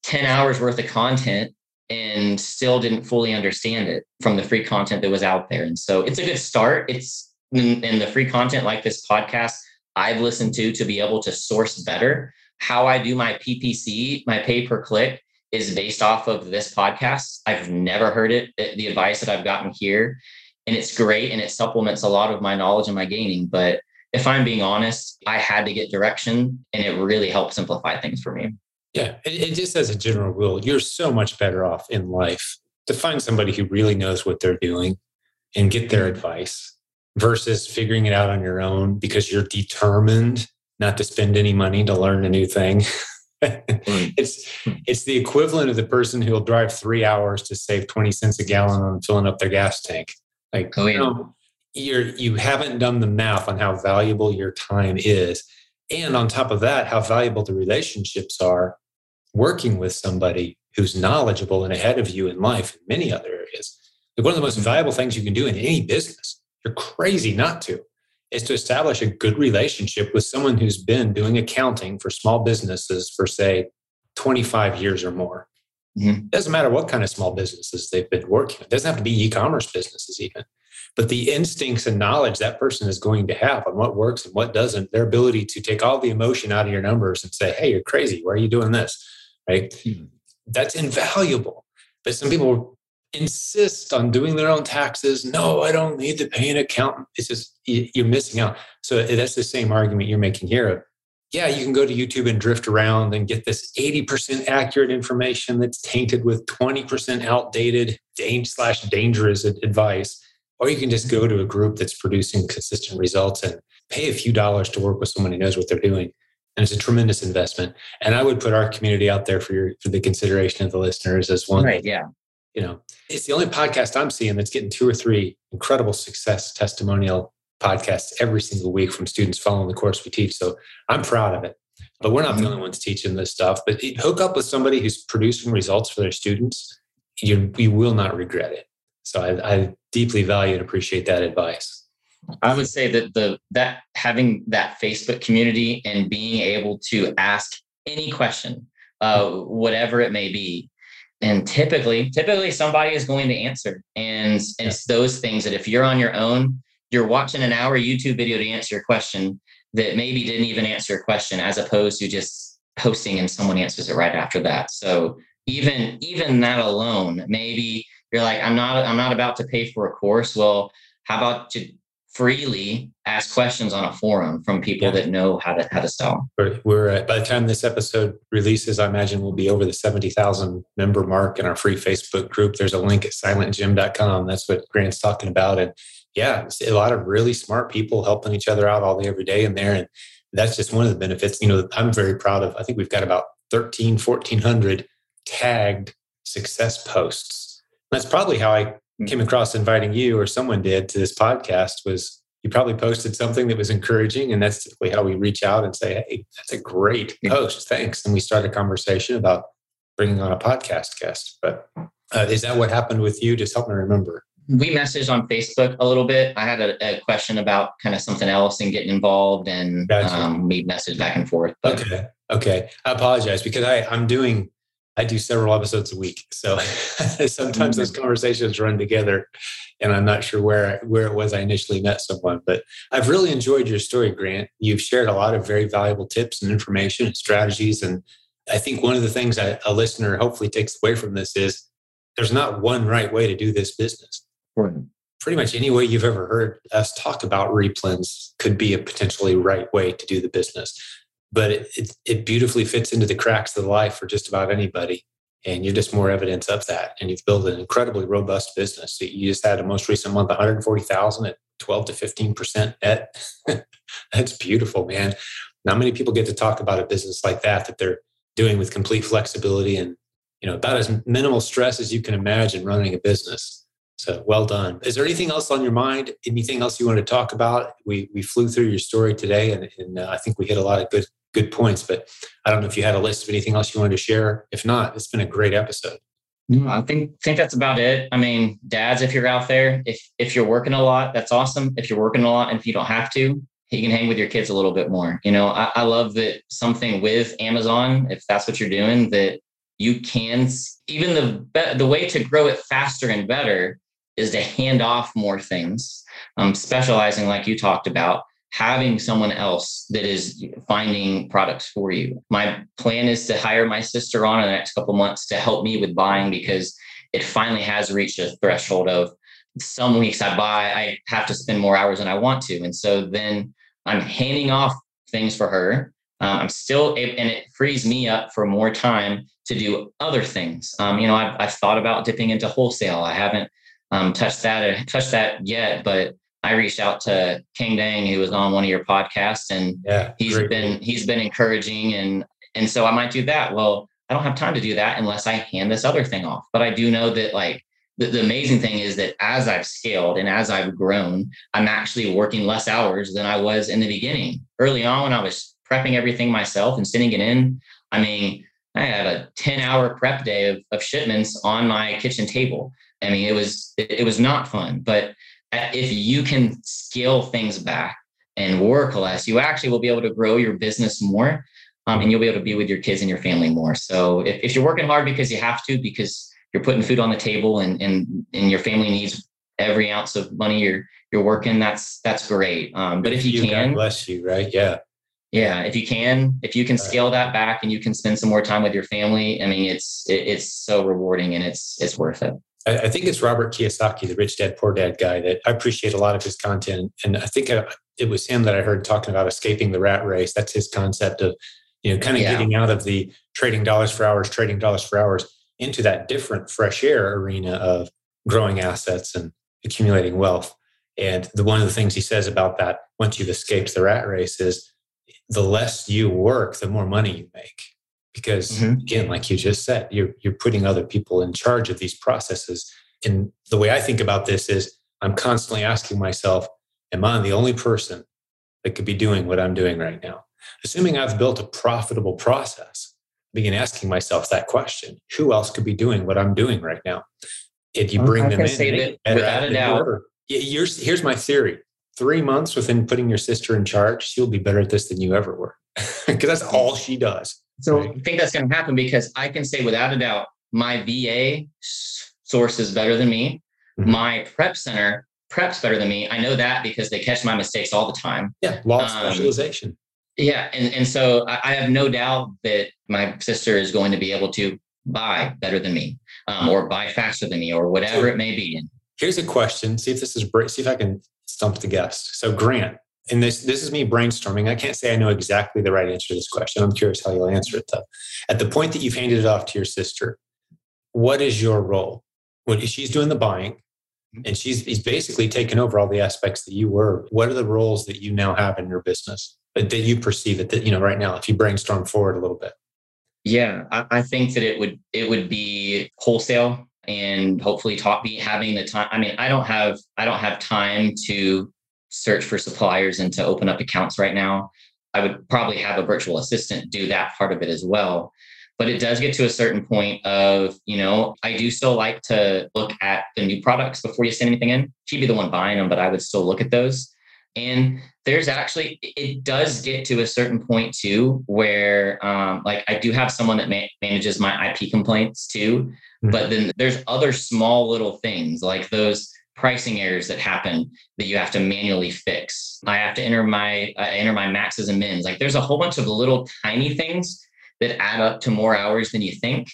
ten hours worth of content and still didn't fully understand it from the free content that was out there. And so it's a good start. It's and the free content like this podcast I've listened to to be able to source better. How I do my P P C, my pay per click, is based off of this podcast. I've never heard it, the advice that I've gotten here. And it's great and it supplements a lot of my knowledge and my gaining. But if I'm being honest, I had to get direction and it really helped simplify things for me. Yeah. And just as a general rule, you're so much better off in life to find somebody who really knows what they're doing and get their advice versus figuring it out on your own because you're determined not to spend any money to learn a new thing. it's it's the equivalent of the person who will drive three hours to save twenty cents a gallon on filling up their gas tank. Like, oh, yeah. you know, you're, you haven't done the math on how valuable your time is. And on top of that, how valuable the relationships are working with somebody who's knowledgeable and ahead of you in life and many other areas. Like, one of the most valuable things you can do in any business, you're crazy not to, is to establish a good relationship with someone who's been doing accounting for small businesses for, say, twenty-five years or more. Mm-hmm. It doesn't matter what kind of small businesses they've been working on. It doesn't have to be e-commerce businesses even. But the instincts and knowledge that person is going to have on what works and what doesn't, their ability to take all the emotion out of your numbers and say, hey, you're crazy. Why are you doing this? Right? Mm-hmm. That's invaluable. But some people insist on doing their own taxes. No, I don't need to pay an accountant. It's just, you're missing out. So that's the same argument you're making here of, yeah, you can go to YouTube and drift around and get this eighty percent accurate information that's tainted with twenty percent outdated slash dangerous advice. Or you can just go to a group that's producing consistent results and pay a few dollars to work with someone who knows what they're doing. And it's a tremendous investment. And I would put our community out there for your, for the consideration of the listeners as one. Right, yeah. you know, it's the only podcast I'm seeing that's getting two or three incredible success testimonial podcasts every single week from students following the course we teach. So I'm proud of it. But we're not mm-hmm. the only ones teaching this stuff. But hook up with somebody who's producing results for their students. You, you will not regret it. So I, I deeply value and appreciate that advice. I would say that the that having that Facebook community and being able to ask any question, uh, whatever it may be, and typically, typically somebody is going to answer. And it's those things that if you're on your own, you're watching an hour YouTube video to answer your question that maybe didn't even answer a question, as opposed to just posting and someone answers it right after that. So even even that alone, maybe you're like, I'm not I'm not about to pay for a course. Well, how about to freely ask questions on a forum from people yeah. that know how to how to sell. We're, we're uh, by the time this episode releases, I imagine we'll be over the seventy thousand member mark in our free Facebook group. There's a link at silent jim dot com. That's what Grant's talking about. And yeah, a lot of really smart people helping each other out all day, every day in there. And that's just one of the benefits. You know, I'm very proud of, I think we've got about thirteen, fourteen hundred tagged success posts. That's probably how I came across inviting you or someone did to this podcast. Was you probably posted something that was encouraging, and that's typically how we reach out and say, hey, that's a great post. Thanks. And we start a conversation about bringing on a podcast guest. But uh, is that what happened with you? Just help me remember. We messaged on Facebook a little bit. I had a, a question about kind of something else and getting involved, and gotcha. um, we messaged back and forth. But. Okay. Okay. I apologize because I, I'm doing... I do several episodes a week. So sometimes those conversations run together and I'm not sure where, where it was I initially met someone, but I've really enjoyed your story, Grant. You've shared a lot of very valuable tips and information and strategies. And I think one of the things I, a listener hopefully takes away from this is there's not one right way to do this business. Right. Pretty much any way you've ever heard us talk about replens could be a potentially right way to do the business. But it, it, it beautifully fits into the cracks of life for just about anybody. And you're just more evidence of that. And you've built an incredibly robust business. You just had a most recent month, one hundred forty thousand at twelve to fifteen percent net. That's beautiful, man. Not many people get to talk about a business like that, that they're doing with complete flexibility and, you know, about as minimal stress as you can imagine running a business. So well done. Is there anything else on your mind? Anything else you want to talk about? We we flew through your story today, and, and uh, I think we hit a lot of good good points. But I don't know if you had a list of anything else you wanted to share. If not, it's been a great episode. No, I think think that's about it. I mean, dads, if you're out there, if if you're working a lot, that's awesome. If you're working a lot, and if you don't have to, you can hang with your kids a little bit more. You know, I, I love that something with Amazon, if that's what you're doing, that you can even the the way to grow it faster and better is to hand off more things, um, specializing like you talked about, having someone else that is finding products for you. My plan is to hire my sister on in the next couple months to help me with buying, because it finally has reached a threshold of some weeks I buy, I have to spend more hours than I want to. And so then I'm handing off things for her. Uh, I'm still, and it frees me up for more time to do other things. Um, you know, I've, I've thought about dipping into wholesale. I haven't Um, touched that or touched that yet, but I reached out to King Dang, who was on one of your podcasts, and yeah, he's great. been he's been encouraging, and and so I might do that. Well, I don't have time to do that unless I hand this other thing off. But I do know that like the, the amazing thing is that as I've scaled and as I've grown, I'm actually working less hours than I was in the beginning. Early on, when I was prepping everything myself and sending it in, I mean, I had a ten hour prep day of, of shipments on my kitchen table. I mean, it was it was not fun, but if you can scale things back and work less, you actually will be able to grow your business more, um, and you'll be able to be with your kids and your family more. So if, if you're working hard because you have to, because you're putting food on the table and and, and your family needs every ounce of money you're you're working, that's that's great. Um, but if you, you can, God bless you, right? Yeah. Yeah. If you can, if you can scale that back and you can spend some more time with your family, I mean, it's it, it's so rewarding and it's it's worth it. I think it's Robert Kiyosaki, the Rich Dad, Poor Dad guy, that I appreciate a lot of his content. And I think it was him that I heard talking about escaping the rat race. That's his concept of, you know, kind of yeah. getting out of the trading dollars for hours, trading dollars for hours into that different fresh air arena of growing assets and accumulating wealth. And the, one of the things he says about that, once you've escaped the rat race, is the less you work, the more money you make. Because mm-hmm. again, like you just said, you're you're putting other people in charge of these processes. And the way I think about this is I'm constantly asking myself, am I the only person that could be doing what I'm doing right now? Assuming I've built a profitable process, I begin asking myself that question. Who else could be doing what I'm doing right now? If you bring them in, say that without a doubt. Here's, here's my theory. Three months within putting your sister in charge, she'll be better at this than you ever were. Because that's all she does. So right? I think that's going to happen because I can say without a doubt, my V A source is better than me. Mm-hmm. My prep center preps better than me. I know that because they catch my mistakes all the time. Yeah, law of um, specialization. Yeah. And, and so I have no doubt that my sister is going to be able to buy better than me um, or buy faster than me or whatever so, it may be. Here's a question. See if this is, see if I can stump the guest. So Grant, and this, this is me brainstorming. I can't say I know exactly the right answer to this question. I'm curious how you'll answer it though. At the point that you've handed it off to your sister, what is your role? What, she's doing the buying and she's, she's basically taken over all the aspects that you were. What are the roles that you now have in your business? That you perceive it that, you know, right now, if you brainstorm forward a little bit? Yeah, I, I think that it would, it would be wholesale and hopefully talk be having the time. I mean, I don't have, I don't have time to search for suppliers and to open up accounts right now. I would probably have a virtual assistant do that part of it as well. But it does get to a certain point of, you know, I do still like to look at the new products before you send anything in. She'd be the one buying them, but I would still look at those. And there's actually, it does get to a certain point too, where um, like I do have someone that ma- manages my I P complaints too, mm-hmm. but then there's other small little things like those pricing errors that happen that you have to manually fix. I have to enter my, I enter my maxes and mins. Like there's a whole bunch of little tiny things that add up to more hours than you think.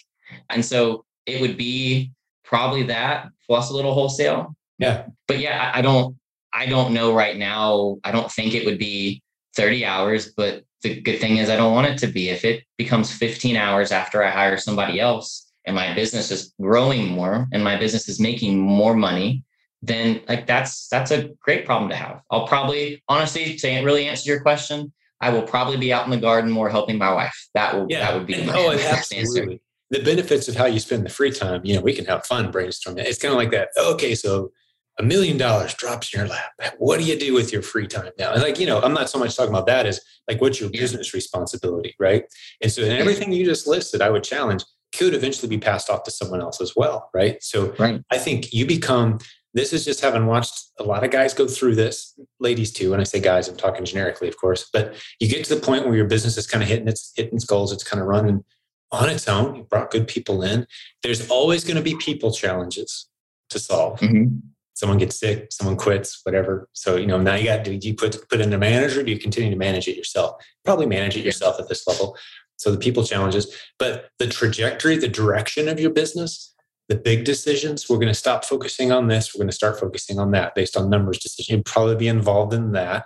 And so it would be probably that plus a little wholesale. Yeah. But yeah, I, I don't, I don't know right now. I don't think it would be thirty hours, but the good thing is I don't want it to be. If it becomes fifteen hours after I hire somebody else and my business is growing more and my business is making more money, then like that's, that's a great problem to have. I'll probably, honestly, to really answer your question, I will probably be out in the garden more helping my wife. That will, yeah. that would be my oh, best absolutely. Answer. The benefits of how you spend the free time, you know, we can have fun brainstorming. It's kind of like that. Okay. So A million dollars drops in your lap. What do you do with your free time now? And like, you know, I'm not so much talking about that as like, what's your yeah. business responsibility, right? And so and everything you just listed, I would challenge, could eventually be passed off to someone else as well, right? So right. I think you become, this is just having watched a lot of guys go through this, ladies too. When I say guys, I'm talking generically, of course, but you get to the point where your business is kind of hitting its, hitting its goals. It's kind of running on its own. You brought good people in. There's always going to be people challenges to solve. Mm-hmm. Someone gets sick, someone quits, whatever. So, you know, now you got to, do you put, put in a manager? Do you continue to manage it yourself? Probably manage it yourself at this level. So the people challenges, but the trajectory, the direction of your business, the big decisions, we're going to stop focusing on this. We're going to start focusing on that based on numbers decision. You'd probably be involved in that.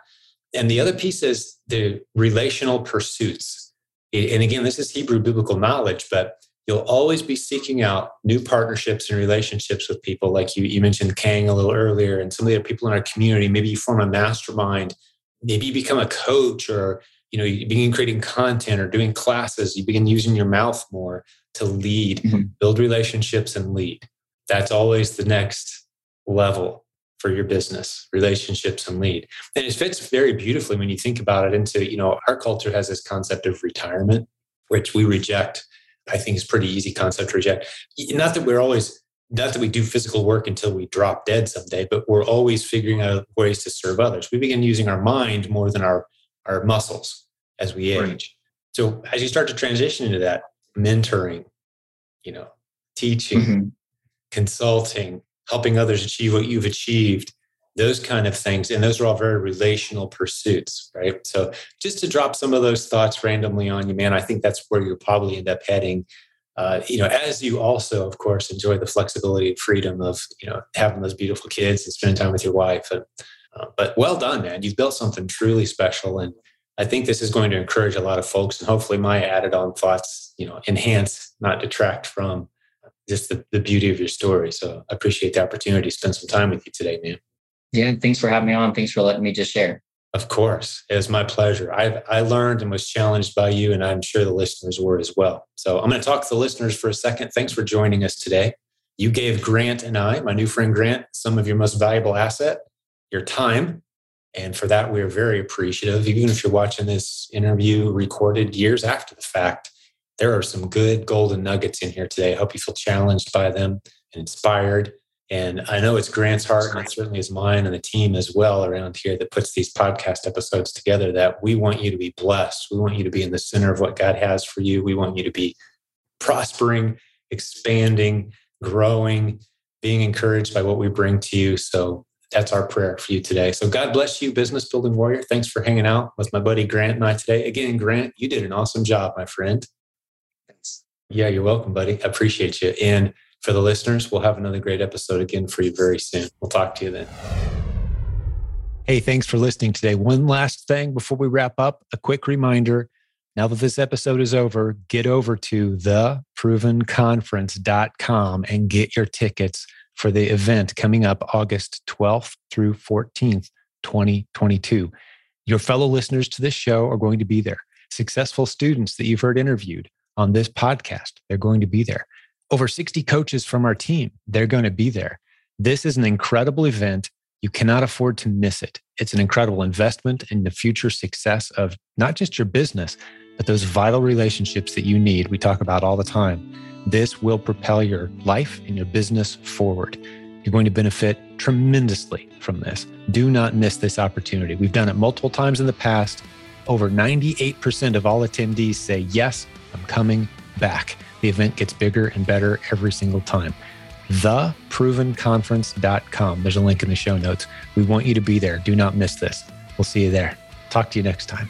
And the other piece is the relational pursuits. And again, this is Hebrew biblical knowledge, but you'll always be seeking out new partnerships and relationships with people. Like you, you mentioned Kang a little earlier and some of the other people in our community. Maybe you form a mastermind. Maybe you become a coach or, you know, you begin creating content or doing classes. You begin using your mouth more to lead, mm-hmm. build relationships and lead. That's always the next level for your business, relationships and lead. And it fits very beautifully when you think about it into, you know, our culture has this concept of retirement, which we reject. I think it's a pretty easy concept to reject. Not that we're always, not that we do physical work until we drop dead someday, but we're always figuring out ways to serve others. We begin using our mind more than our, our muscles as we age. Right. So as you start to transition into that, mentoring, you know, teaching, mm-hmm. consulting, helping others achieve what you've achieved, those kind of things. And those are all very relational pursuits, right? So just to drop some of those thoughts randomly on you, man, I think that's where you'll probably end up heading, uh, you know, as you also, of course, enjoy the flexibility and freedom of, you know, having those beautiful kids and spending time with your wife. And, uh, but well done, man. You've built something truly special. And I think this is going to encourage a lot of folks. And hopefully my added on thoughts, you know, enhance, not detract from just the, the beauty of your story. So I appreciate the opportunity to spend some time with you today, man. Yeah. Thanks for having me on. Thanks for letting me just share. Of course. It was my pleasure. I I learned and was challenged by you, and I'm sure the listeners were as well. So I'm going to talk to the listeners for a second. Thanks for joining us today. You gave Grant and I, my new friend Grant, some of your most valuable asset, your time. And for that, we are very appreciative. Even if you're watching this interview recorded years after the fact, there are some good golden nuggets in here today. I hope you feel challenged by them and inspired. And I know it's Grant's heart, and it certainly is mine and the team as well around here that puts these podcast episodes together, that we want you to be blessed. We want you to be in the center of what God has for you. We want you to be prospering, expanding, growing, being encouraged by what we bring to you. So that's our prayer for you today. So God bless you, business building warrior. Thanks for hanging out with my buddy Grant and I today. Again, Grant, you did an awesome job, my friend. Thanks. Yeah, you're welcome, buddy. I appreciate you. And for the listeners, we'll have another great episode again for you very soon. We'll talk to you then. Hey, thanks for listening today. One last thing before we wrap up, a quick reminder. Now that this episode is over, get over to the proven conference dot com and get your tickets for the event coming up August twelfth through fourteenth, twenty twenty-two. Your fellow listeners to this show are going to be there. Successful students that you've heard interviewed on this podcast, they're going to be there. Over sixty coaches from our team, they're going to be there. This is an incredible event. You cannot afford to miss it. It's an incredible investment in the future success of not just your business, but those vital relationships that you need. We talk about all the time. This will propel your life and your business forward. You're going to benefit tremendously from this. Do not miss this opportunity. We've done it multiple times in the past. Over ninety-eight percent of all attendees say, yes, I'm coming back. The event gets bigger and better every single time. the proven conference dot com. There's a link in the show notes. We want you to be there. Do not miss this. We'll see you there. Talk to you next time.